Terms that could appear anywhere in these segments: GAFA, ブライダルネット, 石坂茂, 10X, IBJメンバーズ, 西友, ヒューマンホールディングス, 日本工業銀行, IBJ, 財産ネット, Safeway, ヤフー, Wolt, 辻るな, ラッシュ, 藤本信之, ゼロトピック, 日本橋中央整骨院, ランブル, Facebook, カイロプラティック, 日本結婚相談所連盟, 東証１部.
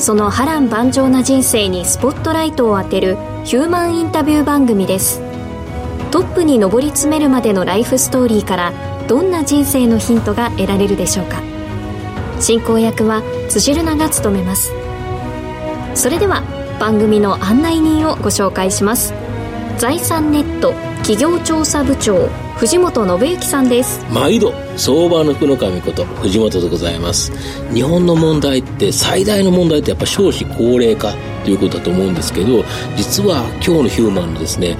その波乱万丈な人生にスポットライトを当てるヒューマンインタビュー番組です。トップに上り詰めるまでのライフストーリーから、どんな人生のヒントが得られるでしょうか。進行役は辻るなが務めます。それでは番組の案内人をご紹介します。財産ネット企業調査部長、藤本信之さんです。毎度相場の福の神こと藤本でございます。日本の問題って、最大の問題ってやっぱ少子高齢化ということだと思うんですけど、実は今日のヒューマンのですね、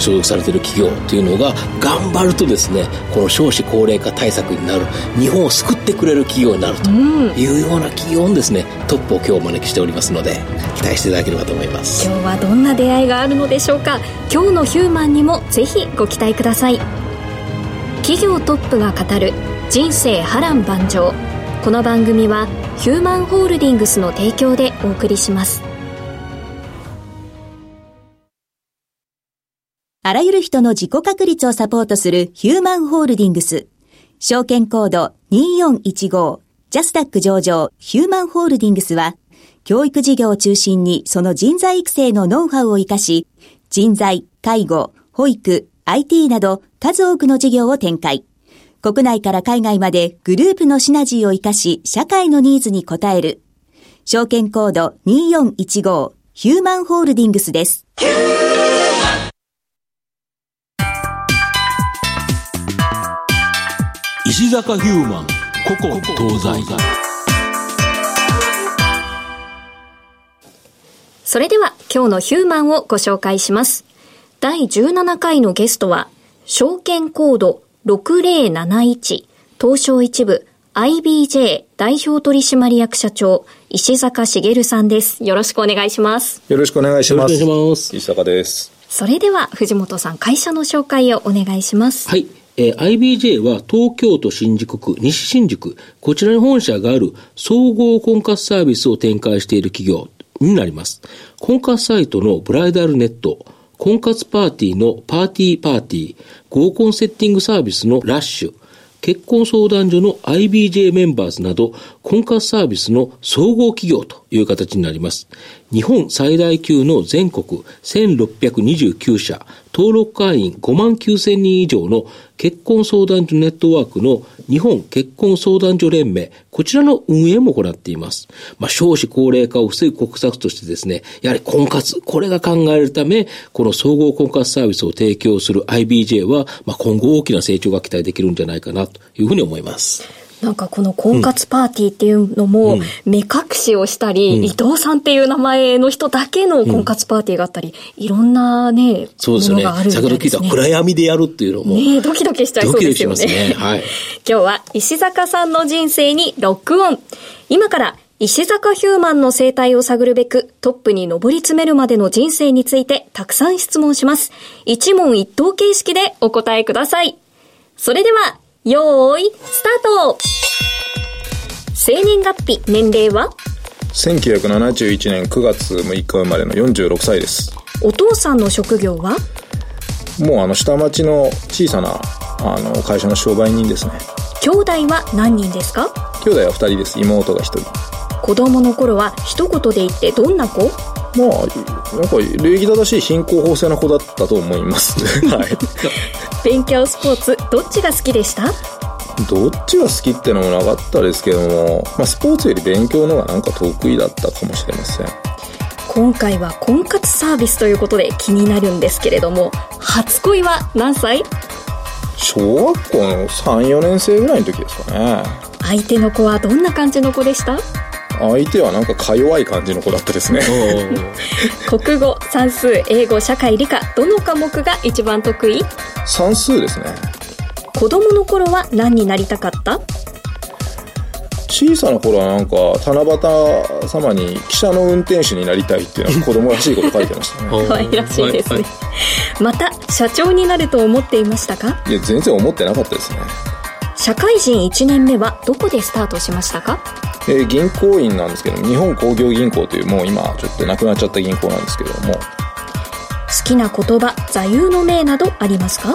所属されている企業というのが頑張るとですね、この少子高齢化対策になる、日本を救ってくれる企業になるというような企業のですね、トップを今日お招きしておりますので、期待していただければと思います。今日はどんな出会いがあるのでしょうか。今日のヒューマンにもぜひご期待ください。企業トップが語る人生波乱万丈。この番組はヒューマンホールディングスの提供でお送りします。あらゆる人の自己確立をサポートするヒューマンホールディングス。証券コード2415、ジャスダック上場ヒューマンホールディングスは、教育事業を中心にその人材育成のノウハウを活かし、人材、介護、保育、IT など数多くの事業を展開。国内から海外までグループのシナジーを活かし、社会のニーズに応える。証券コード2415ヒューマンホールディングスです。石坂ヒューマン古今東西。それでは今日のヒューマンをご紹介します。第17回のゲストは、証券コード6071東証一部 IBJ 代表取締役社長、石坂茂さんです。よろしくお願いします。よろしくお願いします。石坂です。それでは藤本さん、会社の紹介をお願いします。はい、IBJ は東京都新宿区、西新宿、こちらに本社がある総合婚活サービスを展開している企業になります。婚活サイトのブライダルネット、婚活パーティーのパーティー、合コンセッティングサービスのラッシュ、結婚相談所の IBJ メンバーズなど、婚活サービスの総合企業という形になります。日本最大級の全国1629社、登録会員5万9000人以上の結婚相談所ネットワークの日本結婚相談所連盟、こちらの運営も行っています。少子高齢化を防ぐ国策としてですね、やはり婚活、これが考えるため、この総合婚活サービスを提供する IBJ は、今後大きな成長が期待できるんじゃないかなというふうに思います。なんかこの婚活パーティーっていうのも、目隠しをしたり、伊藤さんっていう名前の人だけの婚活パーティーがあったり、いろんなね、そうですよね、ものがあるみたいですね。先ほど聞いた暗闇でやるっていうのもね、ドキドキしちゃいそうですよね。ドキドキしますね。はい。今日は石坂さんの人生にロックオン。今から石坂ヒューマンの生態を探るべく、トップに上り詰めるまでの人生についてたくさん質問します。一問一答形式でお答えください。それではよーいスタート。生年月日、年齢は1971年9月6日生まれの46歳です。お父さんの職業はもう下町の小さな会社の商売人ですね。兄弟は何人ですか？兄弟は2人です。妹が1人。子供の頃は一言で言ってどんな子？なんか礼儀正しい品行方正な子だったと思いますね。はい。勉強、スポーツ、どっちが好きでした？どっちが好きってのもなかったですけども、スポーツより勉強の方がなんか得意だったかもしれません。今回は婚活サービスということで気になるんですけれども、初恋は何歳？小学校の 3,4 年生ぐらいの時ですかね。相手の子はどんな感じの子でした？相手はなんかか弱い感じの子だったですね国語、算数、英語、社会、理科、どの科目が一番得意？算数ですね。子供の頃は何になりたかった？小さな頃はなんか七夕様に汽車の運転手になりたいっていうのは子供らしいこと書いてましたね可愛らしいですね、はいはい、また社長になると思っていましたか？いや全然思ってなかったですね。社会人1年目はどこでスタートしましたか？銀行員なんですけど、日本工業銀行というもう今ちょっとなくなっちゃった銀行なんですけども。好きな言葉、座右の銘などありますか？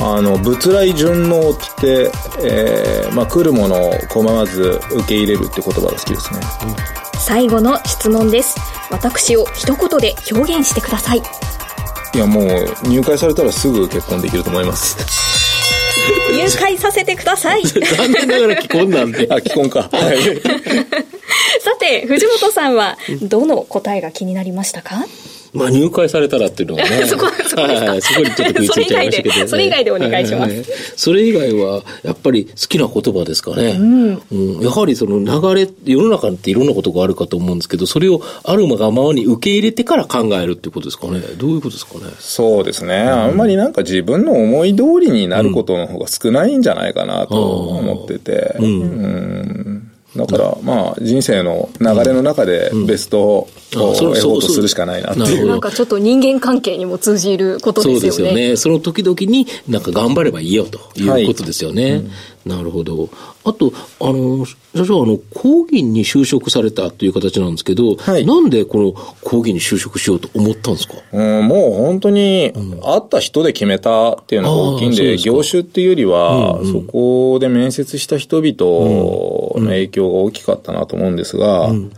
物来順応って、来るものを拒まず受け入れるって言葉が好きですね、うん、最後の質問です。私を一言で表現してください。いやもう入会されたらすぐ結婚できると思います入会させてください残念ながら既婚なんであ、既婚か、はい、さて藤本さんはどの答えが気になりましたか？まあ、入会されたらっていうのがねそこにちょっと食いついちゃいましたけど、ね、それ以外でお願いします、はいはいはい、それ以外はやっぱり好きな言葉ですかね、うんうん、やはりその流れ、世の中っていろんなことがあるかと思うんですけど、それをあるがままに受け入れてから考えるっていうことですかね。どういうことですかね？そうですね、うん、あんまりなんか自分の思い通りになることの方が少ないんじゃないかなと思ってて、うん、だからまあ人生の流れの中でベストを得ようとするしかないなっていう、なんかちょっと人間関係にも通じることですよね。そうですよね。その時々になんか頑張ればいいよということですよね、はい、うん、なるほど。あと社長講義に就職されたという形なんですけど、はい、なんでこの講義に就職しようと思ったんですか？もう本当に会った人で決めたっていうのが大きいんで、業種っていうよりは、うんうん、そこで面接した人々の影響が大きかったなと思うんですが、うんうん、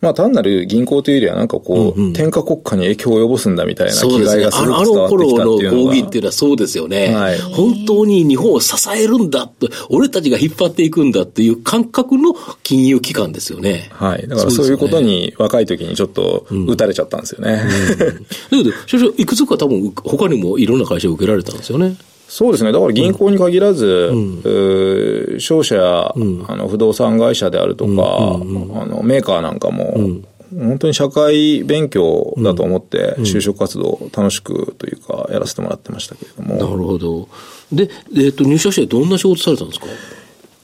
まあ、単なる銀行というよりはなんかこう、うんうん、天下国家に影響を及ぼすんだみたいな気概がすごく伝わってきたっていうのが、そうですね、あの頃の講義っていうのはそうですよね、はい、本当に日本を支えるんだと、俺たちが引っ張っていくんだっていう感覚の金融機関ですよね、はい、だからそういうことに若い時にちょっと打たれちゃったんですよね、うんうん、だけど少々いくつか多分他にもいろんな会社を受けられたんですよね。そうですね。だから銀行に限らず、うん、商社や、うん、不動産会社であるとか、うんうんうん、メーカーなんかも、うん、本当に社会勉強だと思って、うん、就職活動を楽しくというかやらせてもらってましたけれども。なるほど。で、入社してどんな仕事されたんですか？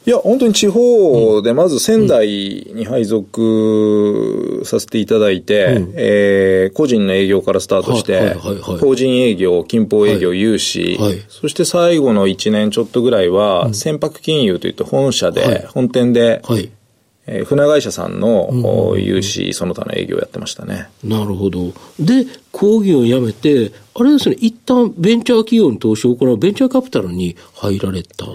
いや本当に地方でまず仙台に配属させていただいて、うんうん、個人の営業からスタートして、はいはいはいはい、法人営業、金邦営業、融資、はいはい、そして最後の1年ちょっとぐらいは船舶金融といって本社で、はい、本店で、はい、船会社さんの融資その他の営業をやってましたね。なるほど。で講義を辞めてあれですね、一旦ベンチャー企業に投資を行うベンチャーキャピタルに入られた。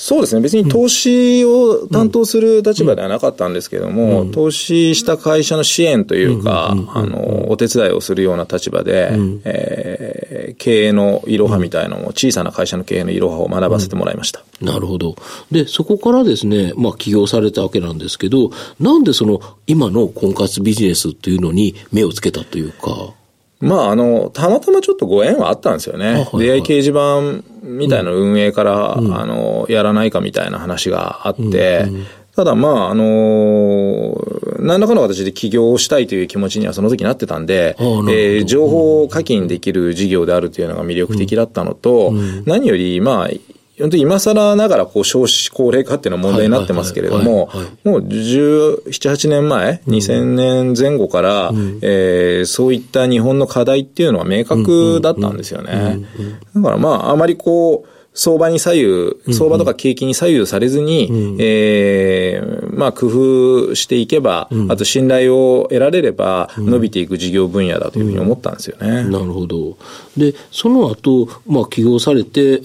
そうですね。別に投資を担当する立場ではなかったんですけども、うん、投資した会社の支援というか、うん、お手伝いをするような立場で、うん、経営のいろはみたいなのを、小さな会社の経営のいろはを学ばせてもらいました、うん、なるほど。で、そこからですね、まあ起業されたわけなんですけど、なんでその今の婚活ビジネスっていうのに目をつけたというか。まあたまたまちょっとご縁はあったんですよね。はいはい、出会い掲示板みたいな運営から、うん、やらないかみたいな話があって、うんうん、ただまあ何らかの形で起業をしたいという気持ちにはその時なってたんで、情報課金できる事業であるというのが魅力的だったのと、うんうん、何よりまあ本当に今更ながらこう少子高齢化っていうのは問題になってますけれども、もう17、18年前、うん、2000年前後から、うん、そういった日本の課題っていうのは明確だったんですよね。だからまああまりこう相場とか景気に左右されずに、うん、まあ工夫していけば、うん、あと信頼を得られれば伸びていく事業分野だというふうに思ったんですよね。うんうん、なるほど。で、その後、まあ起業されて、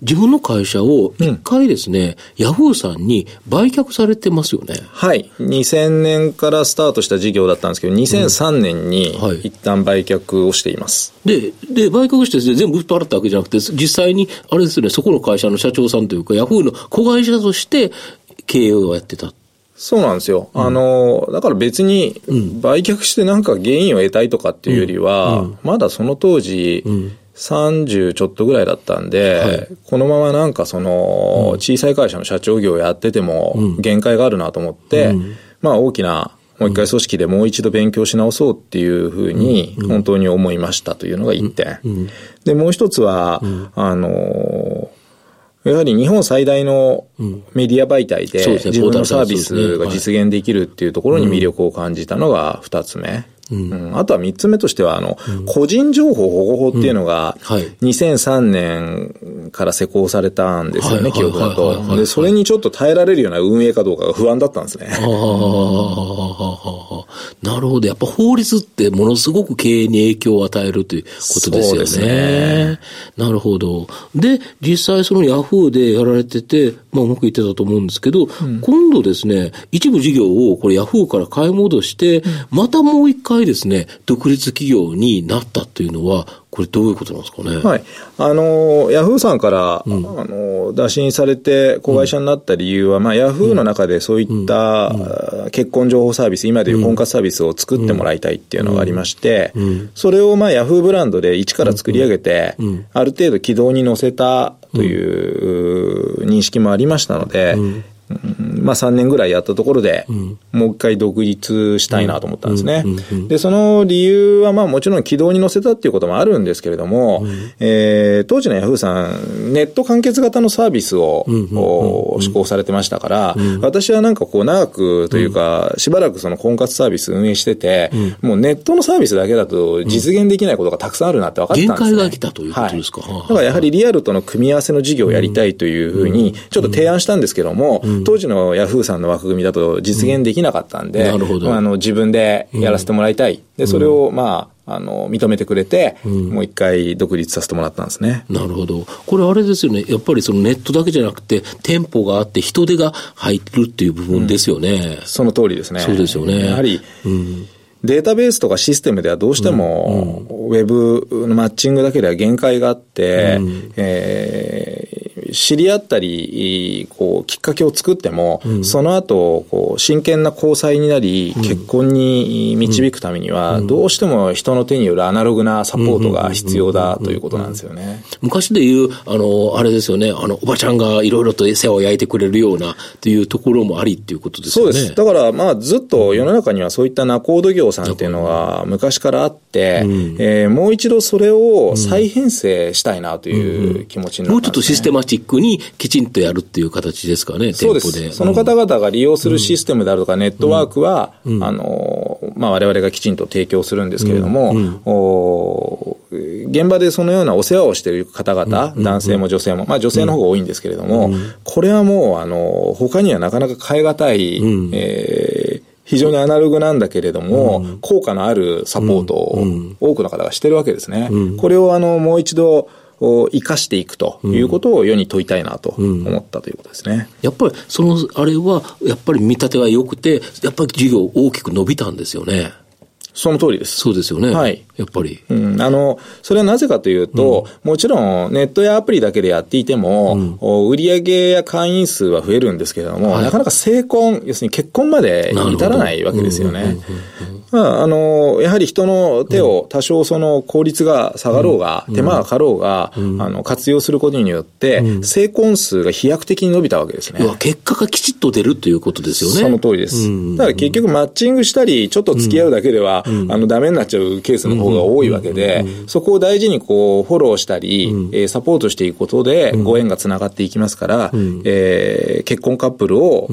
自分の会社を一回ですね、うん、ヤフーさんに売却されてますよね。はい。2000年からスタートした事業だったんですけど、2003年に一旦売却をしています。うん、はい、で、売却して全部売っ払ったわけじゃなくて、実際に、あれですね、そこの会社の社長さんというか、ヤフーの子会社として経営をやってた。そうなんですよ、うん、だから別に売却してなんか原因を得たいとかっていうよりは、うんうん、まだその当時、うん30ちょっとぐらいだったんで、はい、このままなんかその小さい会社の社長業をやってても限界があるなと思って、うん、まあ大きなもう一回組織でもう一度勉強し直そうっていうふうに本当に思いましたというのが一点、うんうん、でもう一つは、うん、やはり日本最大のメディア媒体で自分のサービスが実現できるっていうところに魅力を感じたのが二つ目、うんうん、あとは3つ目としては個人情報保護法っていうのが2003年から施行されたんですよね、記憶だと。でそれにちょっと耐えられるような運営かどうかが不安だったんですね。なるほど。やっぱ法律ってものすごく経営に影響を与えるということですよね。そうですね。なるほど。で実際そのヤフーでやられてて、まあ、うまくいってたと思うんですけど、うん、今度ですね一部事業をこれヤフーから買い戻して、うん、またもう一回ですね、独立企業になったというのはこれどういうことなんですかね。はい、ヤフーさんから、うん、打診されて子会社になった理由は、うんまあ、ヤフーの中でそういった、うん、結婚情報サービス今でいう婚活サービスを作ってもらいたいっていうのがありまして、うんうん、それを、まあ、ヤフーブランドで一から作り上げて、うんうん、ある程度軌道に乗せたという認識もありましたので、うんまあ、3年ぐらいやったところで、うん、もう一回独立したいなと思ったんですね、うんうんうん、でその理由はまあもちろん軌道に乗せたっていうこともあるんですけれども、うん当時のヤフーさんネット完結型のサービスを、うんうんうんうん、施行されてましたから、うん、私はなんかこう長くというか、うん、しばらくその婚活サービス運営してて、うん、もうネットのサービスだけだと実現できないことがたくさんあるなって分かったんですね。限界が来たということですか、はい、だからやはりリアルとの組み合わせの事業をやりたいというふうにちょっと提案したんですけども、うんうん当時のヤフーさんの枠組みだと実現できなかったんで、うん、自分でやらせてもらいたい、うん、でそれを、まあ、認めてくれて、うん、もう一回独立させてもらったんですね。なるほど。これあれですよね、やっぱりそのネットだけじゃなくて店舗があって人手が入ってるっていう部分ですよね、うん、その通りですね。そうですよね。やはり、うんデータベースとかシステムではどうしてもウェブのマッチングだけでは限界があって、うん知り合ったりこうきっかけを作っても、うん、その後こう真剣な交際になり、うん、結婚に導くためには、うん、どうしても人の手によるアナログなサポートが必要だということなんですよね。昔でいうあれですよね、おばちゃんがいろいろと世話を焼いてくれるようなというところもありっていうことですよね。そうです。だからまあずっと世の中にはそういった仲人業さんっていうのが昔からあって、うんもう一度それを再編成したいなという気持ちになったんですね。もうちょっとシステマチックにきちんとやるっていう形ですかね。そうです。店舗でその方々が利用するシステムであるとかネットワークは、うんまあ、我々がきちんと提供するんですけれども、うんうん、現場でそのようなお世話をしている方々、うん、男性も女性も、まあ、女性の方が多いんですけれども、うん、これはもう他にはなかなか変えがたい、うん非常にアナログなんだけれども、うん、効果のあるサポートを多くの方がしてるわけですね、うん、これをもう一度生かしていくということを世に問いたいなと思ったということですね、うんうん、やっぱりそのあれはやっぱり見立ては良くてやっぱり事業大きく伸びたんですよね。その通りです。そうですよね。はい。やっぱり。うん。それはなぜかというと、うん、もちろんネットやアプリだけでやっていても、うん、売上や会員数は増えるんですけれども、はい、なかなか成婚、要するに結婚まで至らないわけですよね。まあ、やはり人の手を多少その効率が下がろうが、うん、手間がかかろうが、うん、活用することによって、うん、成婚数が飛躍的に伸びたわけですね。結果がきちっと出るということですよね。その通りです。うん、だから結局マッチングしたり、ちょっと付き合うだけでは、うん、ダメになっちゃうケースの方が多いわけで、うん、そこを大事にこう、フォローしたり、うん、サポートしていくことで、ご縁がつながっていきますから、うん、結婚カップルを、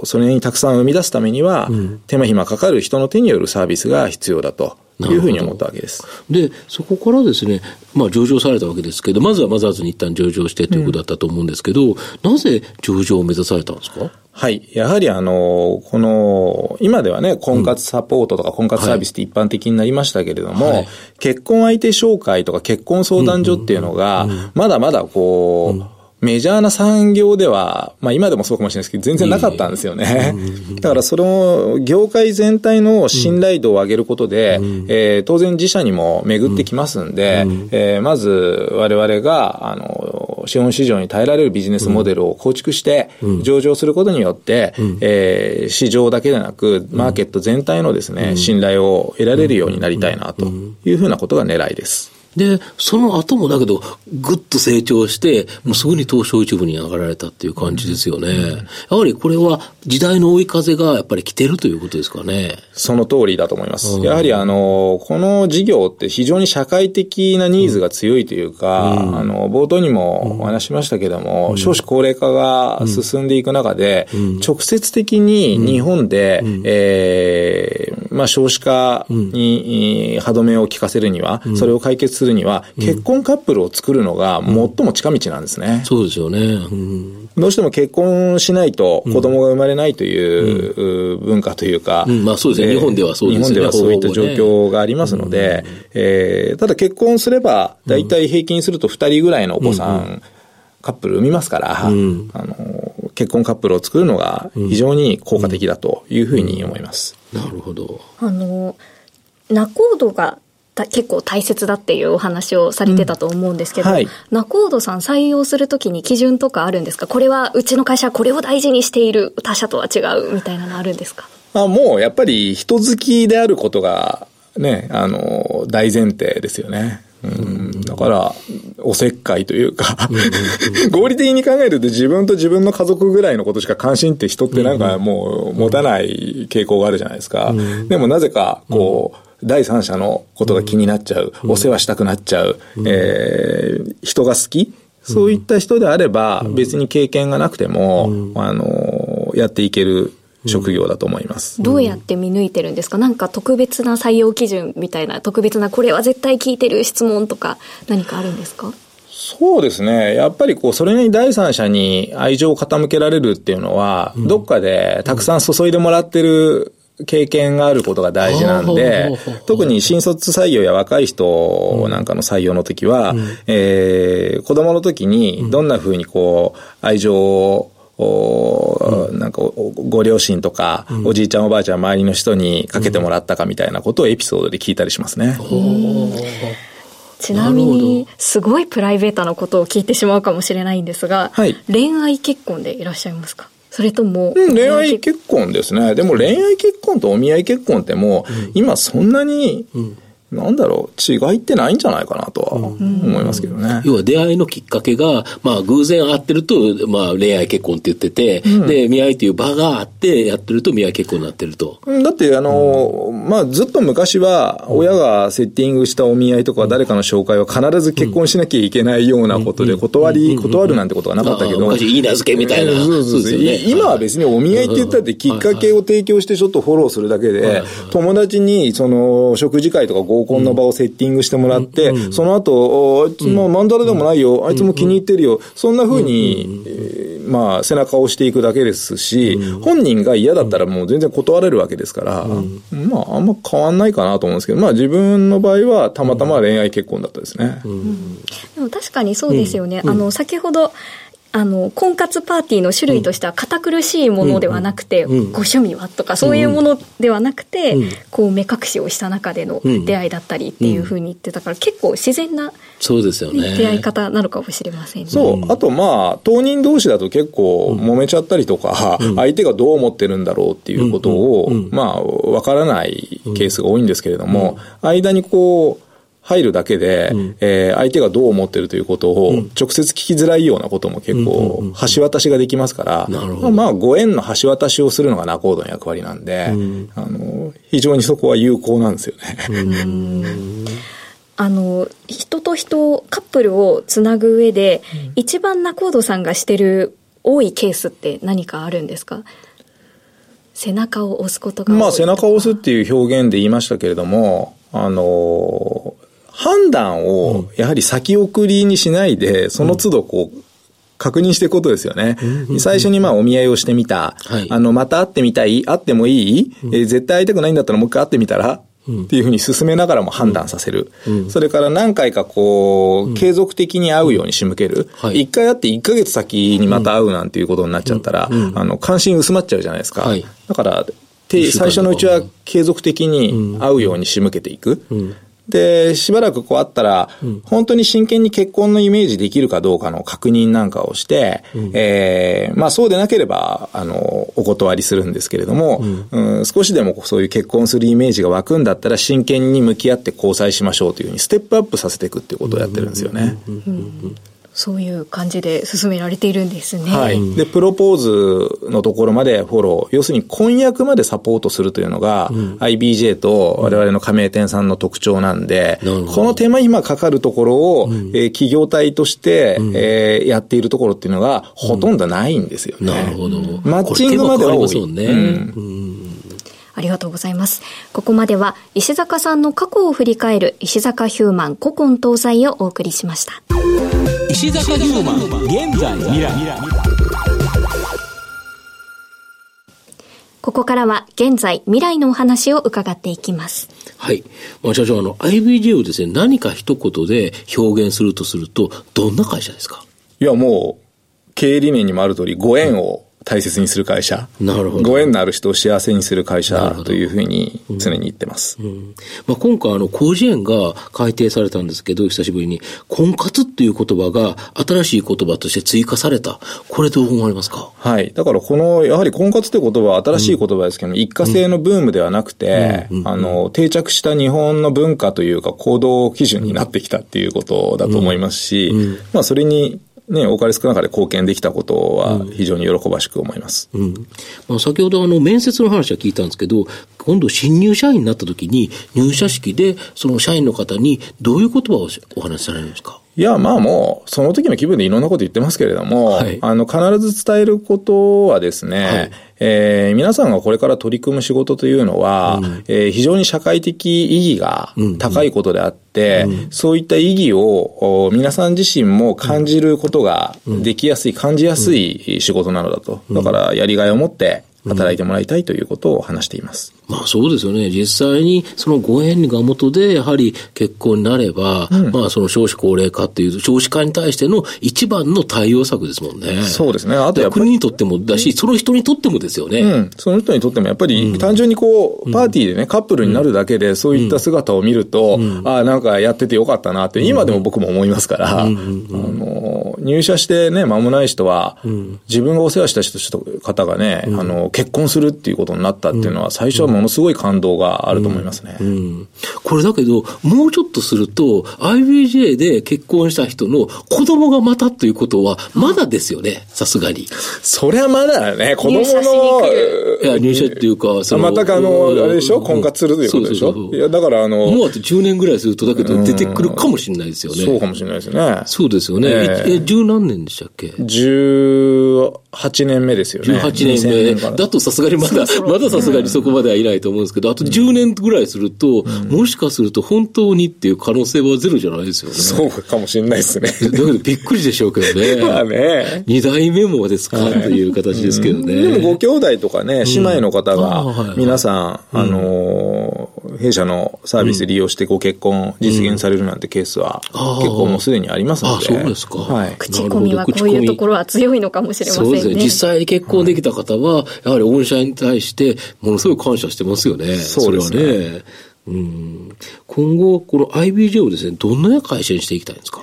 うん、それにたくさん生み出すためには、うん、手間暇かかる人の手によるサービスが必要だというふうに思ったわけです。でそこからですね、まあ、上場されたわけですけど、まずはマザーズに一旦上場してということだったと思うんですけど、うん、なぜ上場を目指されたんですか。はい、やはりこの今ではね婚活サポートとか婚活サービスって一般的になりましたけれども、はい、結婚相手紹介とか結婚相談所っていうのが、うんうんうん、まだまだこう、うんメジャーな産業では、まあ今でもそうかもしれないですけど、全然なかったんですよね。だからその業界全体の信頼度を上げることで、当然自社にも巡ってきますんで、まず我々が、の資本市場に耐えられるビジネスモデルを構築して上場することによって、市場だけでなくマーケット全体のですね、信頼を得られるようになりたいなというふうなことが狙いです。で、その後もだけど、ぐっと成長して、もうすぐに東証一部に上がられたっていう感じですよね。やはりこれは時代の追い風がやっぱり来てるということですかね。その通りだと思います。やはりこの事業って非常に社会的なニーズが強いというか、冒頭にもお話しましたけども、少子高齢化が進んでいく中で、直接的に日本で、少子化に歯止めを効かせるには、それを解決するには結婚カップルを作るのが最も近道なんですね。そうですよね。どうしても結婚しないと子供が生まれないという文化というか、そうですね。日本ではそうですね。日本ではそういった状況がありますので、ただ結婚すればだいたい平均すると2人ぐらいのお子さん、カップル産みますから、結婚カップルを作るのが非常に効果的だというふうに思います。なるほど。仲人が結構大切だっていうお話をされてたと思うんですけど、仲人さん採用するときに基準とかあるんですか？これはうちの会社はこれを大事にしている、他社とは違うみたいなのあるんですか？もうやっぱり人好きであることがね、大前提ですよね。だからおせっかいというか合理的に考えると自分と自分の家族ぐらいのことしか関心って人ってなんかもう持たない傾向があるじゃないですか。でもなぜかこう、第三者のことが気になっちゃう、お世話したくなっちゃう、人が好き、そういった人であれば別に経験がなくても、やっていける職業だと思います。どうやって見抜いてるんですか？なんか特別な採用基準みたいな、特別なこれは絶対聞いてる質問とか何かあるんですか？そうですね。やっぱりこう、それに第三者に愛情を傾けられるっていうのは、どっかでたくさん注いでもらってる経験があることが大事なんで、特に新卒採用や若い人なんかの採用の時は、子供の時にどんな風にこう愛情をなんかご両親とかおじいちゃんおばあちゃん周りの人にかけてもらったかみたいなことをエピソードで聞いたりしますね。ちなみにすごいプライベートなことを聞いてしまうかもしれないんですが、恋愛結婚でいらっしゃいますか？それとも、恋愛結婚ですね。でも恋愛結婚とお見合い結婚ってもう、今そんなに、違いってないんじゃないかなとは思いますけどね。要は出会いのきっかけが、偶然会ってると、恋愛結婚って言ってて、で、見合いという場があってやってると見合い結婚になってると。だって、ずっと昔は、親がセッティングしたお見合いとか誰かの紹介は必ず結婚しなきゃいけないようなことで、断るなんてことはなかったけど。昔、いい名付けみたいな。そうですよね。今は別にお見合いって言ったってきっかけを提供してちょっとフォローするだけで、友達に、食事会とか合コンの場をセッティングしてもらって、その後、まんだらでもないよ、あいつも気に入ってるよ、そんな風に、背中を押していくだけですし、本人が嫌だったらもう全然断れるわけですから、あんま変わんないかなと思うんですけど、自分の場合はたまたま恋愛結婚だったですね。でも確かにそうですよね。先ほど、婚活パーティーの種類としては堅苦しいものではなくて、ご趣味はとかそういうものではなくて、目隠しをした中での出会いだったりっていうふうに言ってたから、結構自然な出会い方なのかもしれませんね。そう。あと当人同士だと結構揉めちゃったりとか、相手がどう思ってるんだろうっていうことを、わからないケースが多いんですけれども、間にこう、入るだけで、相手がどう思ってるということを直接聞きづらいようなことも結構橋渡しができますから、ご縁の橋渡しをするのが仲人の役割なんで、非常にそこは有効なんですよね。人と人、カップルをつなぐ上で、一番仲人さんがしてる多いケースって何かあるんですか？背中を押すことが多いとか。背中を押すっていう表現で言いましたけれども、判断をやはり先送りにしないで、その都度こう確認していくことですよね。最初にお見合いをしてみた、また会ってみたい、会ってもいい、絶対会いたくないんだったらもう一回会ってみたらっていうふうに進めながらも判断させる。それから何回かこう、継続的に会うように仕向ける。一回会って1ヶ月先にまた会うなんていうことになっちゃったら、関心薄まっちゃうじゃないですか。だから、最初のうちは継続的に会うように仕向けていく。で、しばらくこうあったら、本当に真剣に結婚のイメージできるかどうかの確認なんかをして、まあそうでなければ、お断りするんですけれども、少しでもそういう結婚するイメージが湧くんだったら、真剣に向き合って交際しましょうというふうにステップアップさせていくっていうことをやってるんですよね。そういう感じで進められているんですね。はい。で、プロポーズのところまでフォロー、要するに婚約までサポートするというのが、IBJ と我々の加盟店さんの特徴なんで、この手間暇かかるところを、企業体として、やっているところっていうのがほとんどないんですよね。なるほど。マッチングまでは多い。そうね。ありがとうございます。ここまでは石坂さんの過去を振り返る石坂ヒューマン古今東西をお送りしました。石坂ヒューマン現在未来。ここからは現在未来のお話を伺っていきます。はい。社長、IBJ をですね、何か一言で表現するとするとどんな会社ですか？いや、もう経営理念にもある通りご縁を、大切にする会社、ご縁のある人を幸せにする会社というふうに常に言ってます。今回広辞苑が改訂されたんですけど、久しぶりに婚活っていう言葉が新しい言葉として追加された。これどう思われますか？はい。だからやはり婚活って言葉は新しい言葉ですけども、一過性のブームではなくて、定着した日本の文化というか行動基準になってきたっていうことだと思いますし、それにね、お金少なかれ貢献できたことは非常に喜ばしく思います。先ほど面接の話は聞いたんですけど、今度新入社員になった時に入社式でその社員の方にどういう言葉をお話しされるんですか？いや、まあもう、その時の気分でいろんなこと言ってますけれども、必ず伝えることはですね、皆さんがこれから取り組む仕事というのは、非常に社会的意義が高いことであって、そういった意義を皆さん自身も感じることができやすい、感じやすい仕事なのだと。だから、やりがいを持って、働いてもらいたいということを話しています。まあそうですよね。実際にそのご縁が元でやはり結婚になれば、その少子高齢化っていう少子化に対しての一番の対応策ですもんね。そうですね。あとやっぱり国にとってもだし、その人にとってもですよね。その人にとってもやっぱり単純にパーティーでね、カップルになるだけでそういった姿を見ると、あ、なんかやっててよかったなって今でも僕も思いますから、入社してね、間もない人は、自分がお世話した方がね、結婚するっていうことになったっていうのは最初はものすごい感動があると思いますね。これだけどもうちょっとすると IBJ で結婚した人の子供がまたということはまだですよね。さすがにそれはまだね、子供の入社っていうかまたあれでしょ、婚活するということでしょ。いやだからもうあと10年ぐらいするとだけど出てくるかもしれないですよね。そうかもしれないですね。そうですよね。10何年でしたっけ？18年目ですよね。18年目だとさすがにまださすがにそこまではいないと思うんですけど、あと10年ぐらいすると、もしかすると本当にっていう可能性はゼロじゃないですよね。そうかもしれないですね。だけどびっくりでしょうけどね。まあね。2代目もですか、という形ですけどね。でもご兄弟とかね、姉妹の方が皆さん、弊社のサービス利用してご結婚実現されるなんてケースは結構もうすでにありますので。そうですか。口コミはこういうところは強いのかもしれませんね。そうですね。実際に結婚できた方はやはり御社に対してものすごく感謝してますよね。そうですね。それはね。今後この IBJ をですね、どんな会社にしていきたいんですか？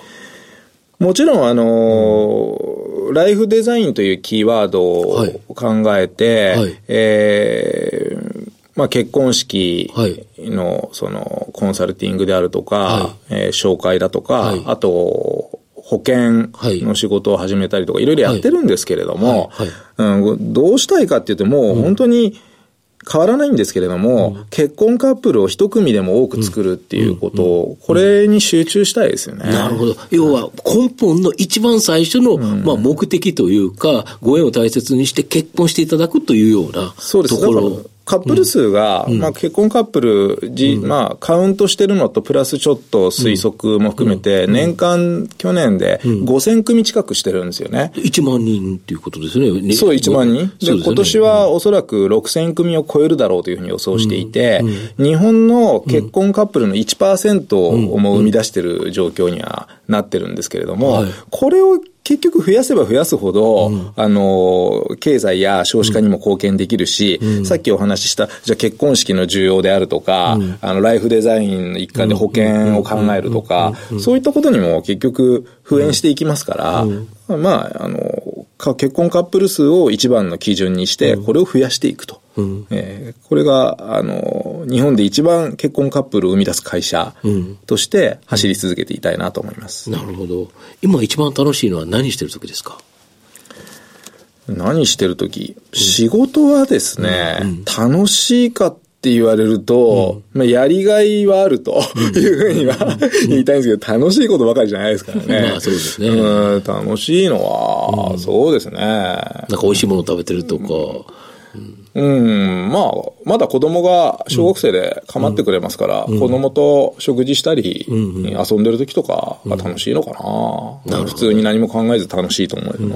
もちろんライフデザインというキーワードを考えて、結婚式のそのコンサルティングであるとか、紹介だとか、あと保険の仕事を始めたりとかいろいろやってるんですけれども、どうしたいかって言っても本当に変わらないんですけれども、結婚カップルを一組でも多く作るっていうことを、これに集中したいですよね。なるほど。要は根本の一番最初の目的というか、ご縁を大切にして結婚していただくというようなところ。カップル数が、結婚カップル、カウントしてるのとプラスちょっと推測も含めて、年間去年で5000組近くしてるんですよね。1万人っていうことですね。そう、1万人。で、今年はおそらく6000組を超えるだろうというふうに予想していて、日本の結婚カップルの 1% をもう生み出してる状況にはなってるんですけれども、これを結局増やせば増やすほど、うん、経済や少子化にも貢献できるし、うん、さっきお話ししたじゃあ結婚式の需要であるとか、うん、ライフデザイン一環で保険を考えるとか、そういったことにも結局復縁していきますから、うんうん、結婚カップル数を一番の基準にして、これを増やしていくと。うんこれが日本で一番結婚カップルを生み出す会社として走り続けていたいなと思います、うんうん、なるほど。今一番楽しいのは何してる時ですか？何してる時、仕事はですね、楽しいかって言われると、やりがいはあるというふうには言いたいんですけど、楽しいことばかりじゃないですからね。まあそうですね。楽しいのは、そうですね。なんか美味しいもの食べてるとか、まあ、まだ子供が小学生で構ってくれますから、子供と食事したり、遊んでる時とかが楽しいのかな。普通に何も考えず楽しいと思えるな。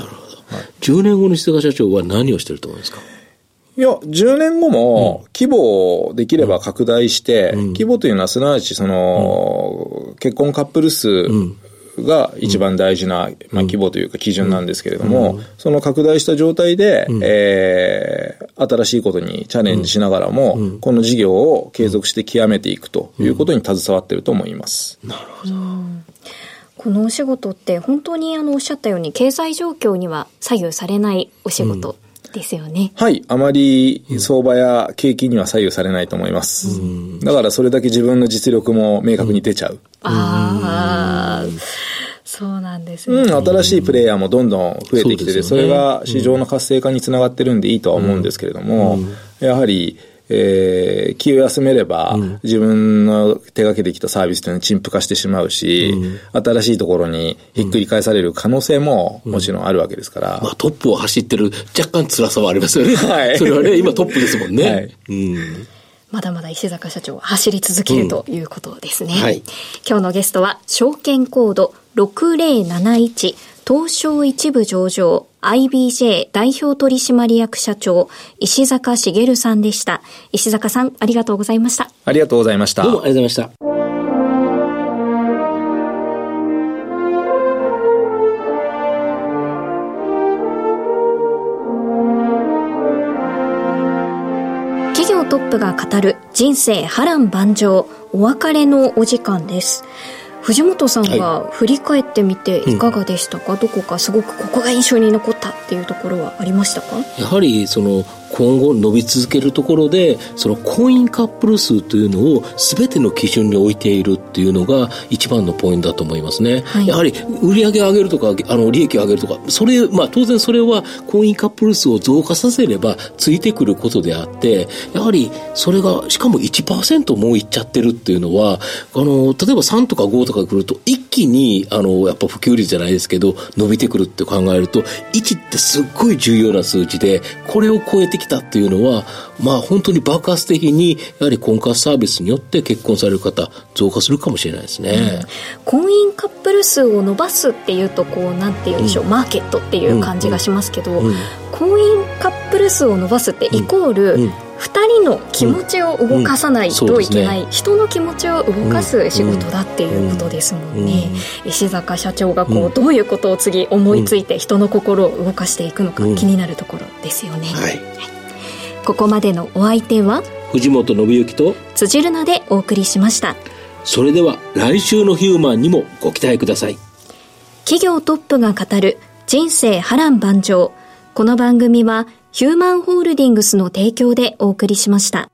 なるほど。10年後の須賀社長は何をしてると思いますか？いや、10年後も規模をできれば拡大して、規模というのはすなわち結婚カップル数が一番大事な、規模というか基準なんですけれども、その拡大した状態で、新しいことにチャレンジしながらも、この事業を継続して極めていくということに携わっていると思います。なるほど。このお仕事って本当におっしゃったように経済状況には左右されないお仕事ですよね、はい、あまり相場や景気には左右されないと思います、だからそれだけ自分の実力も明確に出ちゃう、ああ、そうなんですね、新しいプレイヤーもどんどん増えてきてて、それが市場の活性化につながってるんでいいとは思うんですけれども、やはり気を休めれば、自分の手がけてきたサービスというのは陳腐化してしまうし、新しいところにひっくり返される可能性ももちろんあるわけですから、トップを走ってる若干辛さはありますよね、はい、それはね今トップですもんね、はいまだまだ石坂社長は走り続けるということですね、はい、今日のゲストは証券コード6071東証一部上場 IBJ 代表取締役社長石坂茂さんでした。石坂さん、ありがとうございました。ありがとうございました。どうもありがとうございました。企業トップが語る人生波乱万丈、お別れのお時間です。藤本さんは振り返ってみていかがでしたか、どこかすごくここが印象に残ったっていうところはありましたか？やはり今後伸び続けるところで婚姻カップル数というのを全ての基準に置いているっていうのが一番のポイントだと思いますね、はい、やはり売上を上げるとか利益を上げるとか当然それは婚姻カップル数を増加させればついてくることであって、やはりそれがしかも 1% もういっちゃってるっていうのは例えば3とか5とか来ると一気にやっぱ普及率じゃないですけど伸びてくるって考えると1ってすっごい重要な数字で、これを超えてきたっていうのは本当に爆発的にやはり婚活サービスによって結婚される方増加するかもしれないですね、婚姻カップル数を伸ばすっていうとなんて言うんでしょう、マーケットっていう感じがしますけど、婚姻カップル数を伸ばすってイコール、2人の気持ちを動かさないといけない、人の気持ちを動かす仕事だっていうことですもんね、石坂社長がどういうことを次思いついて人の心を動かしていくのか気になるところですよね、はいはい、ここまでのお相手は藤本信之と辻るなでお送りしました。それでは来週のヒューマンにもご期待ください。企業トップが語る人生波乱万丈、この番組はヒューマンホールディングスの提供でお送りしました。